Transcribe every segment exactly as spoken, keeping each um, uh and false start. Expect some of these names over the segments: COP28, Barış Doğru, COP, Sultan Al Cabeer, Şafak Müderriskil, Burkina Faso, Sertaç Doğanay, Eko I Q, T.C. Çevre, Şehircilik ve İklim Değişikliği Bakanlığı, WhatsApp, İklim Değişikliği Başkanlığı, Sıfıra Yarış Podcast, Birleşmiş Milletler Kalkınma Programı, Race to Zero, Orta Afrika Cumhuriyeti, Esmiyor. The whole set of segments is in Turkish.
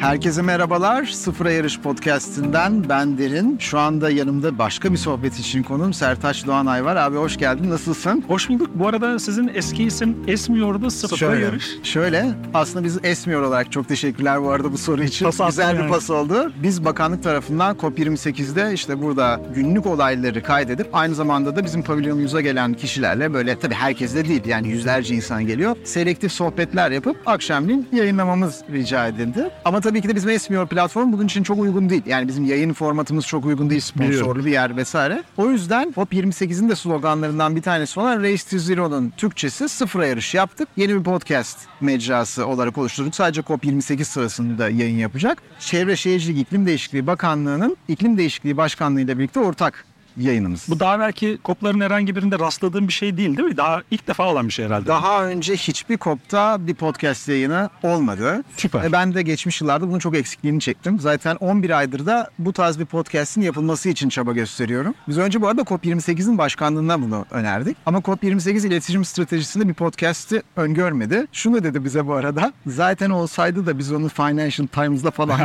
Herkese merhabalar. Sıfıra Yarış Podcast'inden ben Derin. Şu anda yanımda başka bir sohbet için konuğum Sertaç Doğanay var. Abi hoş geldin. Nasılsın? Hoş bulduk. Bu arada sizin eski isim Esmiyor'du. Sıfıra şöyle, Yarış. Şöyle. Aslında biz Esmiyor olarak çok teşekkürler bu arada bu soru için. Pas Güzel bir yani. Pas oldu. Biz bakanlık tarafından C O P yirmi sekiz'de işte burada günlük olayları kaydedip aynı zamanda da bizim pavilyonumuza gelen kişilerle böyle tabii herkes de değil yani yüzlerce insan geliyor. Selektif sohbetler yapıp akşamleyin yayınlamamız rica edildi. Ama tabii ki de bizim Esmiyor platformu bunun için çok uygun değil. Yani bizim yayın formatımız çok uygun değil. Sponsorlu bir yer vesaire. O yüzden C O P yirmi sekiz'in de sloganlarından bir tanesi olan Race to Zero'nun Türkçesi sıfıra yarış yaptık. Yeni bir podcast mecrası olarak oluşturduk. Sadece C O P yirmi sekiz sırasında yayın yapacak. Çevre Şehircilik ve İklim Değişikliği Bakanlığı'nın İklim Değişikliği Başkanlığı ile birlikte ortak yayınımız. Bu daha belki C O P'ların herhangi birinde rastladığım bir şey değil değil mi? Daha ilk defa olan bir şey herhalde. Daha önce hiçbir C O P'ta bir podcast yayını olmadı. Süper. Ben de geçmiş yıllarda bunun çok eksikliğini çektim. Zaten on bir aydır da bu tarz bir podcast'in yapılması için çaba gösteriyorum. Biz önce bu arada C O P yirmi sekiz'in başkanlığına bunu önerdik. Ama C O P yirmi sekiz iletişim stratejisinde bir podcast'i öngörmedi. Şunu dedi bize bu arada. Zaten olsaydı da biz onu Financial Times'da falan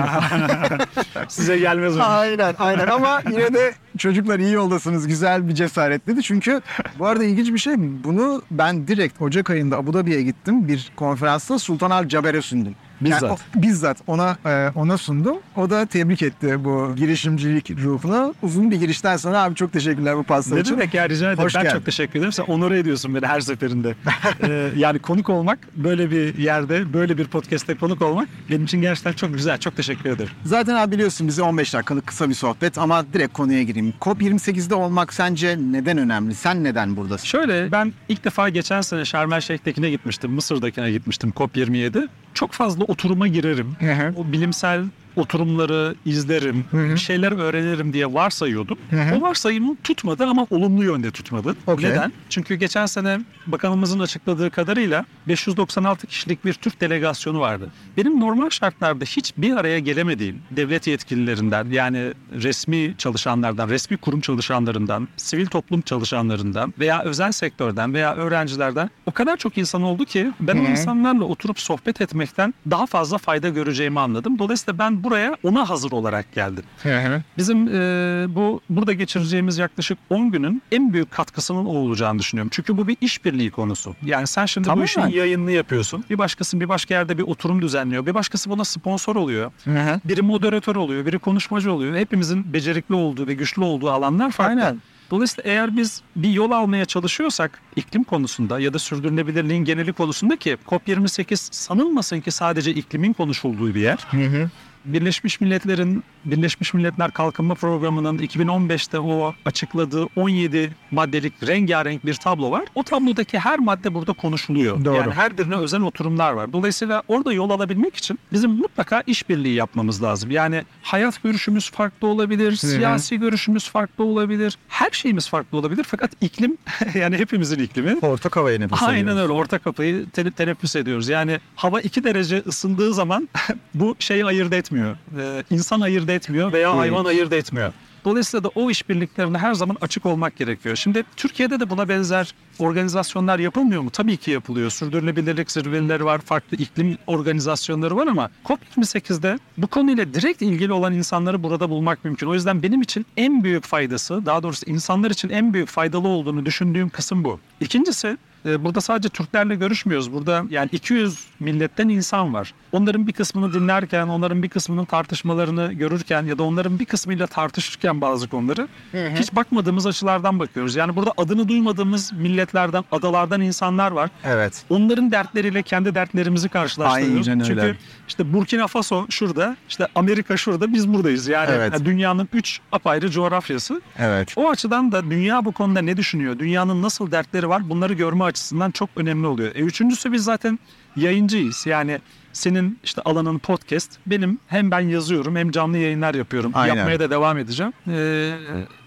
size gelmez mi? Aynen aynen ama yine de çocuklar iyi yoldasınız. Güzel bir cesaret dedi. Çünkü bu arada ilginç bir şey. Bunu ben direkt Ocak ayında Abu Dhabi'ye gittim. Bir konferansta Sultan Al Cabeer'e sundum. Bizzat. Yani o, bizzat ona e, ona sundum. O da tebrik etti bu girişimcilik ruhuna. Uzun bir girişten sonra abi çok teşekkürler bu pasta için. Ne demek ya, rica ederim. Ben geldin. Çok teşekkür ederim. Sen onore ediyorsun beni her seferinde. ee, yani konuk olmak, böyle bir yerde, böyle bir podcast'te konuk olmak benim için gerçekten çok güzel. Çok teşekkür ederim. Zaten abi biliyorsun bizi on beş dakikalık kısa bir sohbet ama direkt konuya gireyim. C O P yirmi sekiz'de olmak sence neden önemli? Sen neden buradasın? Şöyle, ben ilk defa geçen sene Şarmel Şeyh'tekine gitmiştim. Mısır'dakine gitmiştim C O P yirmi yedi. Çok fazla oturuma girerim. Hı-hı. O bilimsel oturumları izlerim, hı hı. bir şeyler öğrenirim diye varsayıyordum. Hı hı. O varsayımı tutmadı ama olumlu yönde tutmadı. Okay. Neden? Çünkü geçen sene bakanımızın açıkladığı kadarıyla beş yüz doksan altı kişilik bir Türk delegasyonu vardı. Benim normal şartlarda hiç bir araya gelemediğim devlet yetkililerinden, yani resmi çalışanlardan, resmi kurum çalışanlarından, sivil toplum çalışanlarından veya özel sektörden veya öğrencilerden o kadar çok insan oldu ki ben hı hı. o insanlarla oturup sohbet etmekten daha fazla fayda göreceğimi anladım. Dolayısıyla ben buraya ona hazır olarak geldim. Bizim e, bu burada geçireceğimiz yaklaşık on günün en büyük katkısının o olacağını düşünüyorum. Çünkü bu bir işbirliği konusu. Yani sen şimdi tamam bu işin yayınını yapıyorsun. Bir başkası bir başka yerde bir oturum düzenliyor. Bir başkası buna sponsor oluyor. Hı-hı. Biri moderatör oluyor, biri konuşmacı oluyor. Hepimizin becerikli olduğu ve güçlü olduğu alanlar farklı. Aynen. Dolayısıyla eğer biz bir yol almaya çalışıyorsak iklim konusunda ya da sürdürülebilirliğin geneli konusunda, ki C O P yirmi sekiz sanılmasın ki sadece iklimin konuşulduğu bir yer. Hı hı. Birleşmiş Milletler'in Birleşmiş Milletler Kalkınma Programı'nın iki bin on beş'te o açıkladığı on yedi maddelik rengarenk bir tablo var. O tablodaki her madde burada konuşuluyor. Doğru. Yani her birine özel oturumlar var. Dolayısıyla orada yol alabilmek için bizim mutlaka işbirliği yapmamız lazım. Yani hayat görüşümüz farklı olabilir, hı-hı. siyasi görüşümüz farklı olabilir, her şeyimiz farklı olabilir. Fakat iklim yani hepimizin iklimi. Ortak havayı nefes alıyoruz. Aynen öyle, ortak havayı te- teneffüs ediyoruz. Yani hava iki derece ısındığı zaman bu şeyi ayırt etmiyor. Ee, insan ayırt etmiyor veya hayvan ayırt etmiyor. Dolayısıyla da o işbirliklerine her zaman açık olmak gerekiyor. Şimdi Türkiye'de de buna benzer organizasyonlar yapılmıyor mu? Tabii ki yapılıyor. Sürdürülebilirlik zirveleri var, farklı iklim organizasyonları var ama C O P yirmi sekiz'de bu konuyla direkt ilgili olan insanları burada bulmak mümkün. O yüzden benim için en büyük faydası, daha doğrusu insanlar için en büyük faydalı olduğunu düşündüğüm kısım bu. İkincisi, burada sadece Türklerle görüşmüyoruz. Burada yani iki yüz milletten insan var. Onların bir kısmını dinlerken, onların bir kısmının tartışmalarını görürken ya da onların bir kısmıyla tartışırken bazı konuları hı hı. hiç bakmadığımız açılardan bakıyoruz. Yani burada adını duymadığımız milletlerden, adalardan insanlar var. Evet. Onların dertleriyle kendi dertlerimizi karşılaştırıyoruz. Aynen öyle. Çünkü işte Burkina Faso şurada, işte Amerika şurada, biz buradayız. Yani, evet. yani dünyanın üç apayrı coğrafyası. Evet. O açıdan da dünya bu konuda ne düşünüyor? Dünyanın nasıl dertleri var? Bunları görme açısından çok önemli oluyor. E, üçüncüsü biz zaten yayıncıyız. Yani senin işte alanın podcast. Benim hem ben yazıyorum hem canlı yayınlar yapıyorum. Aynen. Yapmaya da devam edeceğim. Ee,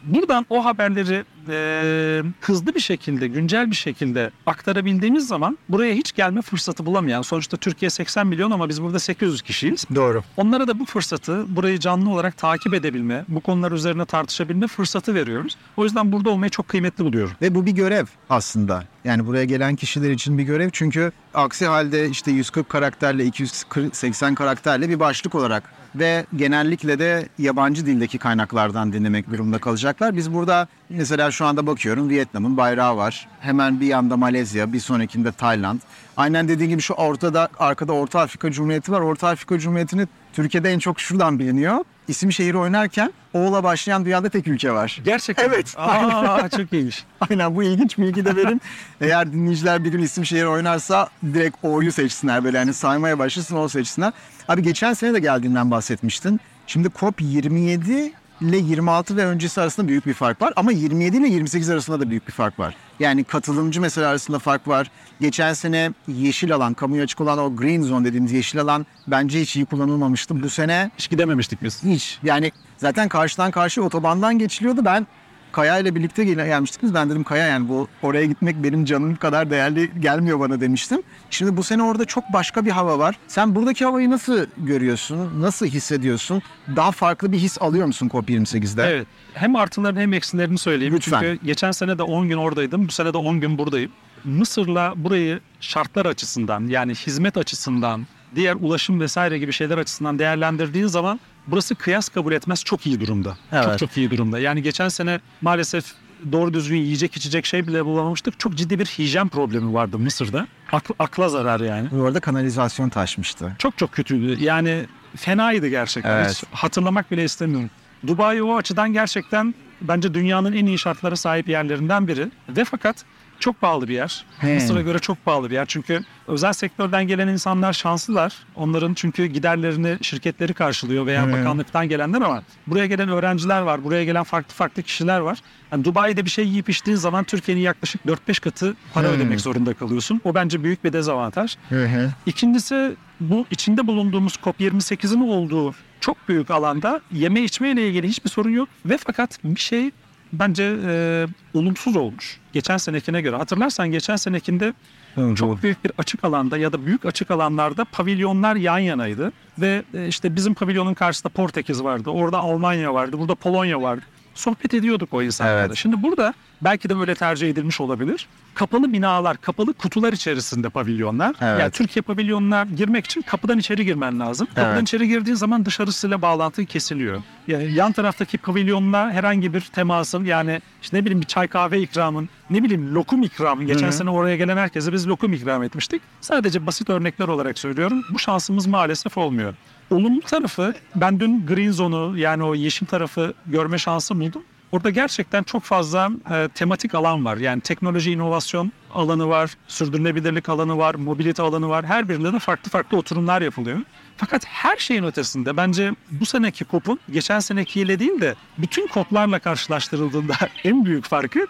buradan o haberleri e, hızlı bir şekilde, güncel bir şekilde aktarabildiğimiz zaman buraya hiç gelme fırsatı bulamayan. Sonuçta Türkiye seksen milyon ama biz burada sekiz yüz kişiyiz. Doğru. Onlara da bu fırsatı, burayı canlı olarak takip edebilme, bu konular üzerine tartışabilme fırsatı veriyoruz. O yüzden burada olmayı çok kıymetli buluyorum. Ve bu bir görev aslında. Yani buraya gelen kişiler için bir görev. Çünkü aksi halde işte yüz kırk karakterle iki iki yüz seksen karakterle bir başlık olarak ve genellikle de yabancı dildeki kaynaklardan dinlemek durumunda kalacaklar. Biz burada mesela şu anda bakıyorum, Vietnam'ın bayrağı var. Hemen bir yanda Malezya, bir sonrakinde Tayland. Aynen dediğim gibi şu ortada, arkada Orta Afrika Cumhuriyeti var. Orta Afrika Cumhuriyeti'ni Türkiye'de en çok şuradan biliniyor. İsim şehri oynarken O'la başlayan dünyada tek ülke var. Gerçekten? Evet. Aa, çok iyiymiş. Aynen, bu ilginç bilgi de verin. Eğer dinleyiciler bir gün isim şehri oynarsa direkt O'yu seçsinler böyle. Yani saymaya başlasın, O seçsinler. Abi geçen sene de geldiğinden bahsetmiştin. Şimdi COP yirmi yedi ile yirmi altı ve öncesi arasında büyük bir fark var. Ama yirmi yedi ile yirmi sekiz arasında da büyük bir fark var. Yani katılımcı mesela arasında fark var. Geçen sene yeşil alan, kamuya açık olan o green zone dediğimiz yeşil alan bence hiç iyi kullanılmamıştı. Bu sene hiç gidememiştik biz. Hiç. Yani zaten karşıdan karşıya otobandan geçiliyordu. Ben Kaya ile birlikte gelmiştik biz. Ben dedim Kaya, yani bu oraya gitmek benim canım kadar değerli gelmiyor bana demiştim. Şimdi bu sene orada çok başka bir hava var. Sen buradaki havayı nasıl görüyorsun? Nasıl hissediyorsun? Daha farklı bir his alıyor musun COP yirmi sekizde? Evet. Hem artılarını hem eksilerini söyleyeyim. Lütfen. Çünkü geçen sene de on gün oradaydım. Bu sene de on gün buradayım. Mısır'la burayı şartlar açısından, yani hizmet açısından, diğer ulaşım vesaire gibi şeyler açısından değerlendirdiğin zaman burası kıyas kabul etmez, çok iyi durumda. Evet. Çok çok iyi durumda. Yani geçen sene maalesef doğru düzgün yiyecek içecek şey bile bulamamıştık. Çok ciddi bir hijyen problemi vardı Mısır'da. Akla, akla zarar yani. Bu arada kanalizasyon taşmıştı. Çok çok kötüydü. Yani fenaydı gerçekten. Evet. Hiç hatırlamak bile istemiyorum. Dubai o açıdan gerçekten bence dünyanın en iyi şartlara sahip yerlerinden biri. Ve fakat çok pahalı bir yer. He. Mısır'a göre çok pahalı bir yer. Çünkü özel sektörden gelen insanlar şanslılar. Onların çünkü giderlerini şirketleri karşılıyor veya He. bakanlıktan gelenler, ama buraya gelen öğrenciler var. Buraya gelen farklı farklı kişiler var. Yani Dubai'de bir şey yiyip içtiğin zaman Türkiye'nin yaklaşık dört beş katı para He. ödemek zorunda kalıyorsun. O bence büyük bir dezavantaj. He. İkincisi, bu içinde bulunduğumuz COP yirmi sekizin olduğu çok büyük alanda yeme içmeyle ilgili hiçbir sorun yok. Ve fakat bir şey bence e, olumsuz olmuş geçen senekine göre. Hatırlarsan geçen senekinde evet, çok doğru. büyük bir açık alanda ya da büyük açık alanlarda pavilyonlar yan yanaydı. Ve e, işte bizim pavilyonun karşısında Portekiz vardı, orada Almanya vardı, burada Polonya vardı. Sohbet ediyorduk o insanlarla. Evet. Şimdi burada belki de böyle tercih edilmiş olabilir. Kapalı binalar, kapalı kutular içerisinde pavilyonlar. Evet. Yani Türkiye pavilyonuna girmek için kapıdan içeri girmen lazım. Evet. Kapıdan içeri girdiğin zaman dışarısıyla bağlantı kesiliyor. Yani yan taraftaki pavilyonla herhangi bir temasın, yani işte ne bileyim bir çay kahve ikramın, ne bileyim lokum ikramın. Geçen Hı-hı. sene oraya gelen herkese biz lokum ikram etmiştik. Sadece basit örnekler olarak söylüyorum. Bu şansımız maalesef olmuyor. Olumlu tarafı, ben dün Green Zone'u, yani o yeşil tarafı görme şansı buldum. Orada gerçekten çok fazla e, tematik alan var. Yani teknoloji, inovasyon alanı var, sürdürülebilirlik alanı var, mobilite alanı var. Her birinde de farklı farklı oturumlar yapılıyor. Fakat her şeyin ötesinde bence bu seneki COP'un geçen senekiyle değil de bütün COP'larla karşılaştırıldığında en büyük farkı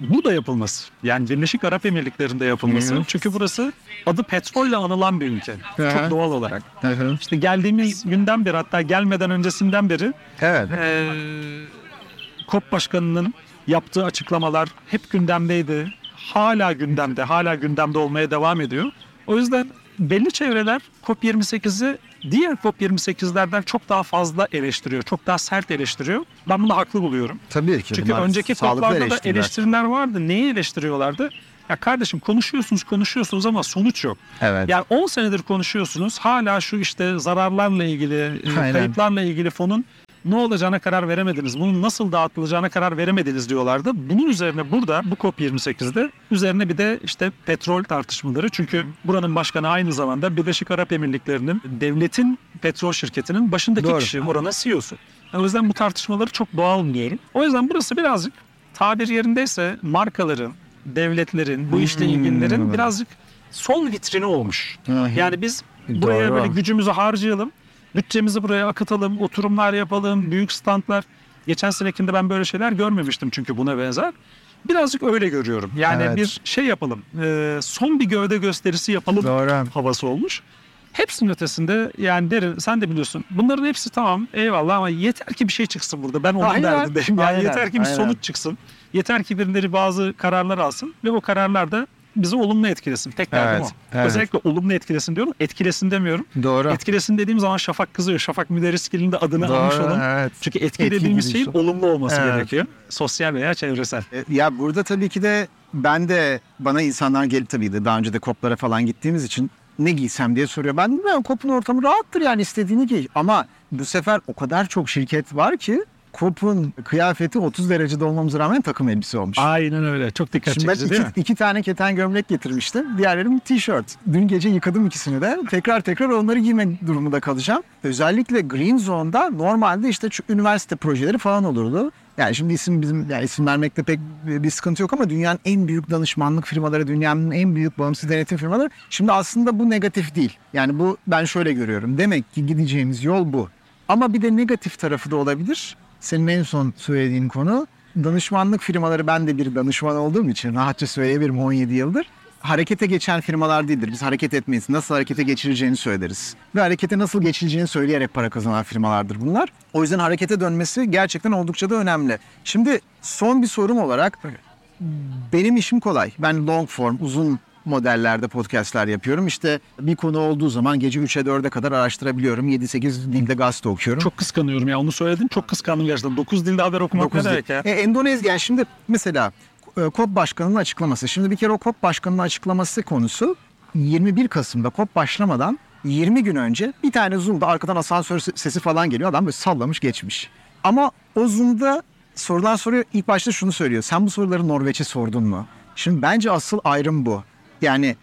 burada yapılması. Yani Birleşik Arap Emirlikleri'nde yapılması. Hı-hı. Çünkü burası adı petrolle anılan bir ülke. Hı-hı. Çok doğal olarak. Hı-hı. İşte geldiğimiz günden beri, hatta gelmeden öncesinden beri evet. e, COP Başkanı'nın yaptığı açıklamalar hep gündemdeydi. Hala gündemde, hala gündemde olmaya devam ediyor. O yüzden belli çevreler COP yirmi sekizi diğer COP yirmi sekizlerden çok daha fazla eleştiriyor. Çok daha sert eleştiriyor. Ben bunu haklı buluyorum. Tabii ki. Çünkü önceki COP'larda da eleştiriler vardı. Neyi eleştiriyorlardı? Ya kardeşim, konuşuyorsunuz konuşuyorsunuz ama sonuç yok. Evet. Yani on senedir konuşuyorsunuz. Hala şu işte zararlarla ilgili, Aynen. kayıplarla ilgili fonun ne olacağına karar veremediniz, bunun nasıl dağıtılacağına karar veremediniz diyorlardı. Bunun üzerine burada, bu COP yirmi sekizde üzerine bir de işte petrol tartışmaları. Çünkü buranın başkanı aynı zamanda Birleşik Arap Emirlikleri'nin, devletin petrol şirketinin başındaki Doğru. kişi, oranın C E O'su. Yani o yüzden bu tartışmaları çok doğal diyelim. O yüzden burası birazcık, tabir yerindeyse, markaların, devletlerin, bu işle ilgililerin hmm. birazcık sol vitrini olmuş. Yani biz buraya Doğru. böyle gücümüzü harcayalım, bütçemizi buraya akıtalım, oturumlar yapalım, büyük standlar. Geçen senekinde ben böyle şeyler görmemiştim çünkü buna benzer. Birazcık öyle görüyorum. Yani evet. bir şey yapalım, son bir gövde gösterisi yapalım Doğru. havası olmuş. Hepsinin ötesinde, yani derin, sen de biliyorsun, bunların hepsi tamam eyvallah ama yeter ki bir şey çıksın burada. Ben onun aynen. derdindeyim. Yani aynen. yeter ki bir aynen. sonuç çıksın. Yeter ki birileri bazı kararlar alsın ve o kararlar da bizi olumlu etkilesin. Tek derdim evet, o. Evet. Özellikle olumlu etkilesin diyorum. Etkilesin demiyorum. Doğru. Etkilesin dediğim zaman Şafak kızıyor. Şafak Müderriskil'in de adını Doğru, almış olan. Evet. Çünkü etkilediğimiz şeyin olumlu olması evet. gerekiyor. Sosyal veya çevresel. Ya burada tabii ki de ben de, bana insanlar gelip, tabii de daha önce de COP'lara falan gittiğimiz için ne giysem diye soruyor. Ben dedim ya, COP'un ortamı rahattır yani, istediğini giy. Ama bu sefer o kadar çok şirket var ki COP'un kıyafeti otuz derecede olmamıza rağmen takım elbise olmuş. Aynen öyle. Çok dikkat çekici değil mi? Şimdi ben iki, iki tane keten gömlek getirmiştim. Diğerlerim tişört. Dün gece yıkadım ikisini de. Tekrar tekrar onları giymek durumunda kalacağım. Özellikle Green Zone'da normalde işte üniversite projeleri falan olurdu. Yani şimdi isim bizim yani isim vermekte pek bir sıkıntı yok ama dünyanın en büyük danışmanlık firmaları, dünyanın en büyük bağımsız denetim firmaları. Şimdi aslında bu negatif değil. Yani bu ben şöyle görüyorum. Demek ki gideceğimiz yol bu. Ama bir de negatif tarafı da olabilir. Senin en son söylediğin konu danışmanlık firmaları, ben de bir danışman olduğum için rahatça söyleyebilirim on yedi yıldır. Harekete geçen firmalar değildir. Biz hareket etmeyiz. Nasıl harekete geçireceğini söyleriz. Ve harekete nasıl geçileceğini söyleyerek para kazanan firmalardır bunlar. O yüzden harekete dönmesi gerçekten oldukça da önemli. Şimdi son bir sorum olarak, benim işim kolay. Ben long form, uzun modellerde podcastlar yapıyorum. İşte bir konu olduğu zaman gece üçe dörde kadar araştırabiliyorum. yedi sekiz dilde gazete okuyorum. Çok kıskanıyorum ya, onu söyledin. Çok kıskandım gerçekten. dokuz dilde haber okumak ne demek ya? E, Endonezya şimdi mesela COP Başkanı'nın açıklaması. Şimdi bir kere o COP Başkanı'nın açıklaması konusu yirmi bir Kasım'da COP başlamadan yirmi gün önce bir tane Zoom'da arkadan asansör sesi falan geliyor. Adam böyle sallamış geçmiş. Ama o Zoom'da sorulan soruyor. İlk başta şunu söylüyor. Sen bu soruları Norveç'e sordun mu? Şimdi bence asıl ayrım bu. Yani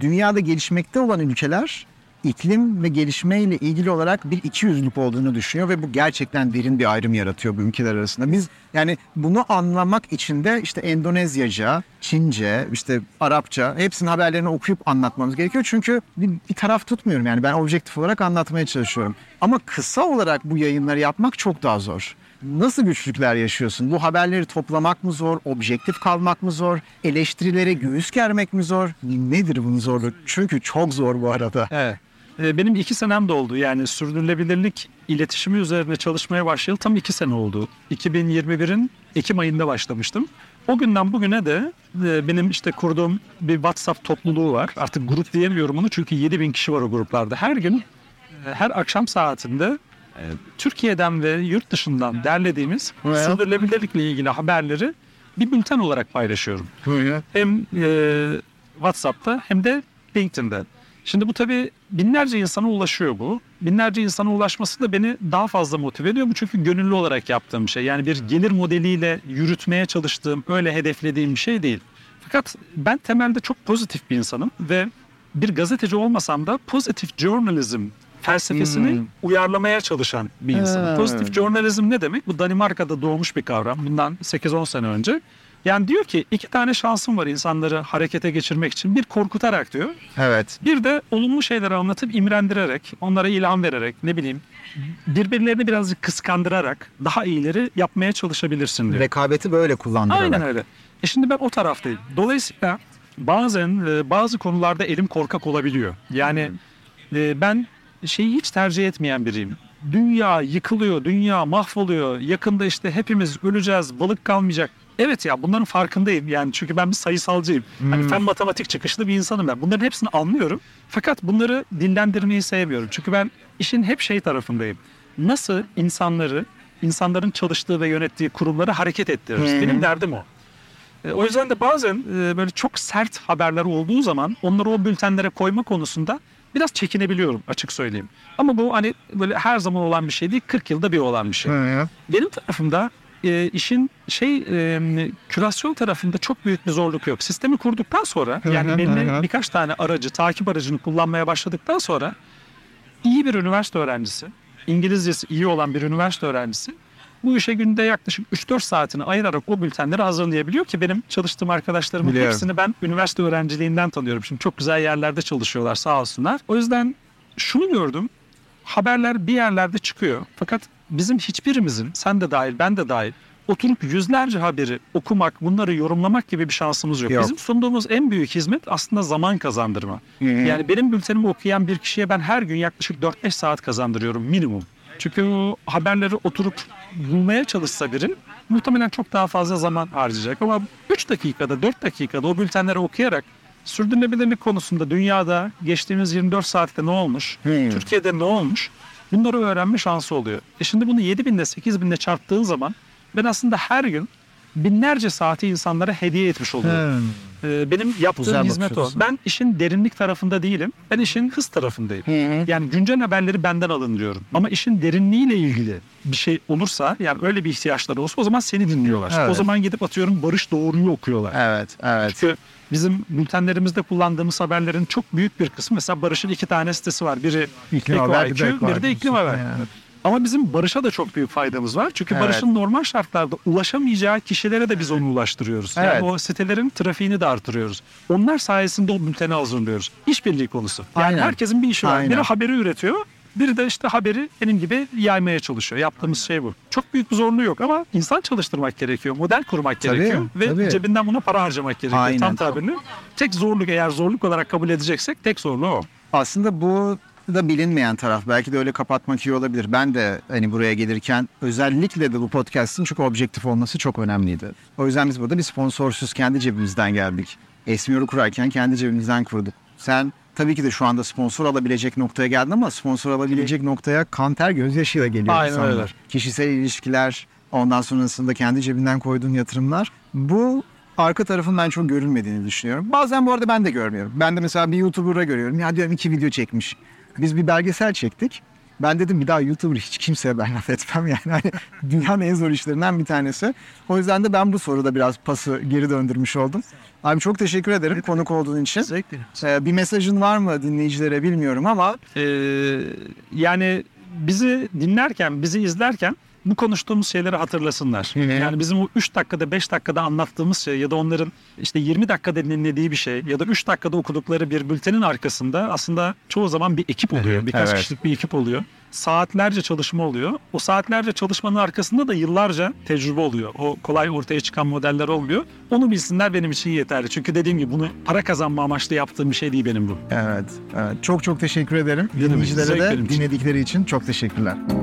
dünyada gelişmekte olan ülkeler iklim ve gelişmeyle ilgili olarak bir ikiyüzlülük olduğunu düşünüyor ve bu gerçekten derin bir ayrım yaratıyor bu ülkeler arasında. Biz yani bunu anlamak için de işte Endonezyaca, Çince, işte Arapça hepsinin haberlerini okuyup anlatmamız gerekiyor. Çünkü bir, bir taraf tutmuyorum yani, ben objektif olarak anlatmaya çalışıyorum. Ama kısa olarak bu yayınları yapmak çok daha zor. Nasıl güçlükler yaşıyorsun? Bu haberleri toplamak mı zor? Objektif kalmak mı zor? Eleştirilere göğüs germek mi zor? Nedir bunun zorluğu? Çünkü çok zor bu arada. Evet. Benim iki senem de oldu. Yani sürdürülebilirlik iletişimi üzerine çalışmaya başlayalı tam iki sene oldu. iki bin yirmi birin Ekim ayında başlamıştım. O günden bugüne de benim işte kurduğum bir WhatsApp topluluğu var. Artık grup diyemiyorum onu çünkü yedi bin kişi var o gruplarda. Her gün, her akşam saatinde Türkiye'den ve yurt dışından derlediğimiz sürdürülebilirlikle ilgili haberleri bir bülten olarak paylaşıyorum. Hem e, WhatsApp'ta hem de LinkedIn'de. Şimdi bu tabii binlerce insana ulaşıyor bu. Binlerce insana ulaşması da beni daha fazla motive ediyor. Bu çünkü gönüllü olarak yaptığım bir şey. Yani bir gelir modeliyle yürütmeye çalıştığım, öyle hedeflediğim bir şey değil. Fakat ben temelde çok pozitif bir insanım ve bir gazeteci olmasam da pozitif journalism felsefesini hmm. uyarlamaya çalışan bir insanım. Ee. Pozitif journalism ne demek? Bu Danimarka'da doğmuş bir kavram. Bundan sekiz on sene önce. Yani diyor ki iki tane şansım var insanları harekete geçirmek için. Bir, korkutarak diyor. Evet. Bir de olumlu şeyleri anlatıp imrendirerek, onlara ilham vererek, ne bileyim birbirlerini birazcık kıskandırarak daha iyileri yapmaya çalışabilirsin diyor. Rekabeti böyle kullandırarak. Aynen öyle. E şimdi ben o taraftayım. Dolayısıyla bazen bazı konularda elim korkak olabiliyor. Yani hmm. ben şeyi hiç tercih etmeyen biriyim. Dünya yıkılıyor, dünya mahvoluyor, yakında işte hepimiz öleceğiz, balık kalmayacak. Evet ya, bunların farkındayım yani çünkü ben bir sayısalcıyım. Hmm. Hani fen matematik çıkışlı bir insanım ben. Bunların hepsini anlıyorum. Fakat bunları dillendirmeyi sevmiyorum. Çünkü ben işin hep şey tarafındayım. Nasıl insanları, insanların çalıştığı ve yönettiği kurumları hareket ettiririz. Hmm. Benim derdim o. O yüzden de bazen böyle çok sert haberler olduğu zaman onları o bültenlere koyma konusunda biraz çekinebiliyorum, açık söyleyeyim. Ama bu hani böyle her zaman olan bir şey değil, kırk yılda bir olan bir şey. Evet. Benim tarafımda e, işin şey e, kürasyon tarafında çok büyük bir zorluk yok. Sistemi kurduktan sonra evet, yani benim evet. birkaç tane aracı, takip aracını kullanmaya başladıktan sonra iyi bir üniversite öğrencisi, İngilizcesi iyi olan bir üniversite öğrencisi bu işe günde yaklaşık üç dört saatini ayırarak o bültenleri hazırlayabiliyor ki benim çalıştığım arkadaşlarımın Biliyorum. hepsini ben üniversite öğrenciliğinden tanıyorum. Şimdi çok güzel yerlerde çalışıyorlar, sağ olsunlar. O yüzden şunu gördüm. Haberler bir yerlerde çıkıyor. Fakat bizim hiçbirimizin, sen de dahil, ben de dahil, oturup yüzlerce haberi okumak, bunları yorumlamak gibi bir şansımız yok. yok. Bizim sunduğumuz en büyük hizmet aslında zaman kazandırma. Hmm. Yani benim bültenimi okuyan bir kişiye ben her gün yaklaşık dört beş saat kazandırıyorum minimum. Çünkü o haberleri oturup bulmaya çalışsa biri muhtemelen çok daha fazla zaman harcayacak. Ama üç dakikada, dört dakikada o bültenleri okuyarak sürdürülebilirlik konusunda dünyada geçtiğimiz yirmi dört saatte ne olmuş, hmm. Türkiye'de ne olmuş bunları öğrenme şansı oluyor. E şimdi bunu yedi binle, sekiz binle çarptığın zaman ben aslında her gün binlerce saati insanlara hediye etmiş oluyorum. Hmm. Ee, benim yaptığım Güzel hizmet o. Ben işin derinlik tarafında değilim. Ben işin hız tarafındayım. Hmm. Yani güncel haberleri benden alın diyorum. Ama işin derinliğiyle ilgili bir şey olursa, yani öyle bir ihtiyaçları olsa, o zaman seni dinliyorlar. Evet. O zaman gidip atıyorum Barış Doğru'yu okuyorlar. Evet, evet. Çünkü bizim bültenlerimizde kullandığımız haberlerin çok büyük bir kısmı, mesela Barış'ın iki tane sitesi var. Biri Eko I Q, biri de İklim Haber. Evet. Ama bizim Barış'a da çok büyük faydamız var. Çünkü evet. Barış'ın normal şartlarda ulaşamayacağı kişilere de biz onu ulaştırıyoruz. Evet. Yani o sitelerin trafiğini de artırıyoruz. Onlar sayesinde o bülteni hazırlıyoruz. İşbirliği konusu. Yani Aynen. herkesin bir işi var. Aynen. Biri haberi üretiyor, biri de işte haberi benim gibi yaymaya çalışıyor. Yaptığımız Aynen. şey bu. Çok büyük bir zorluğu yok ama insan çalıştırmak gerekiyor. Model kurmak tabii, gerekiyor. Ve tabii. cebinden buna para harcamak gerekiyor. Aynen. Tam tabirini. Tek zorluk, eğer zorluk olarak kabul edeceksek, tek zorluğu o. Aslında bu da bilinmeyen taraf. Belki de öyle kapatmak iyi olabilir. Ben de hani buraya gelirken özellikle de bu podcast'ın çok objektif olması çok önemliydi. O yüzden biz burada bir sponsorsuz kendi cebimizden geldik. Esmiyor'u kurarken kendi cebimizden kurduk. Sen tabii ki de şu anda sponsor alabilecek noktaya geldin ama sponsor alabilecek noktaya kan, ter, gözyaşıyla geliyor Aynen insanlar. Öyle. Kişisel ilişkiler, ondan sonrasında kendi cebinden koyduğun yatırımlar. Bu arka tarafın ben çok görülmediğini düşünüyorum. Bazen bu arada ben de görmüyorum. Ben de mesela bir YouTuber'a görüyorum. Ya diyorum iki video çekmiş. Biz bir belgesel çektik. Ben dedim bir daha YouTuber hiç kimseye ben laf etmem yani. Hani dünyanın en zor işlerinden bir tanesi. O yüzden de ben bu soruda biraz pası geri döndürmüş oldum. Abi çok teşekkür ederim evet. konuk olduğun için. Ee, bir mesajın var mı dinleyicilere bilmiyorum ama. Ee, yani bizi dinlerken, bizi izlerken bu konuştuğumuz şeyleri hatırlasınlar. Hı-hı. Yani bizim o üç dakikada, beş dakikada anlattığımız şey ya da onların işte yirmi dakikada dinlediği bir şey ya da üç dakikada okudukları bir bültenin arkasında aslında çoğu zaman bir ekip oluyor. Birkaç evet. kişilik bir ekip oluyor. Saatlerce çalışma oluyor. O saatlerce çalışmanın arkasında da yıllarca tecrübe oluyor. O kolay ortaya çıkan modeller olmuyor. Onu bilsinler, benim için yeterli. Çünkü dediğim gibi bunu para kazanma amaçlı yaptığım bir şey değil benim bu. Evet. evet. Çok çok teşekkür ederim. Dinleyicilere de dinledikleri için çok teşekkürler.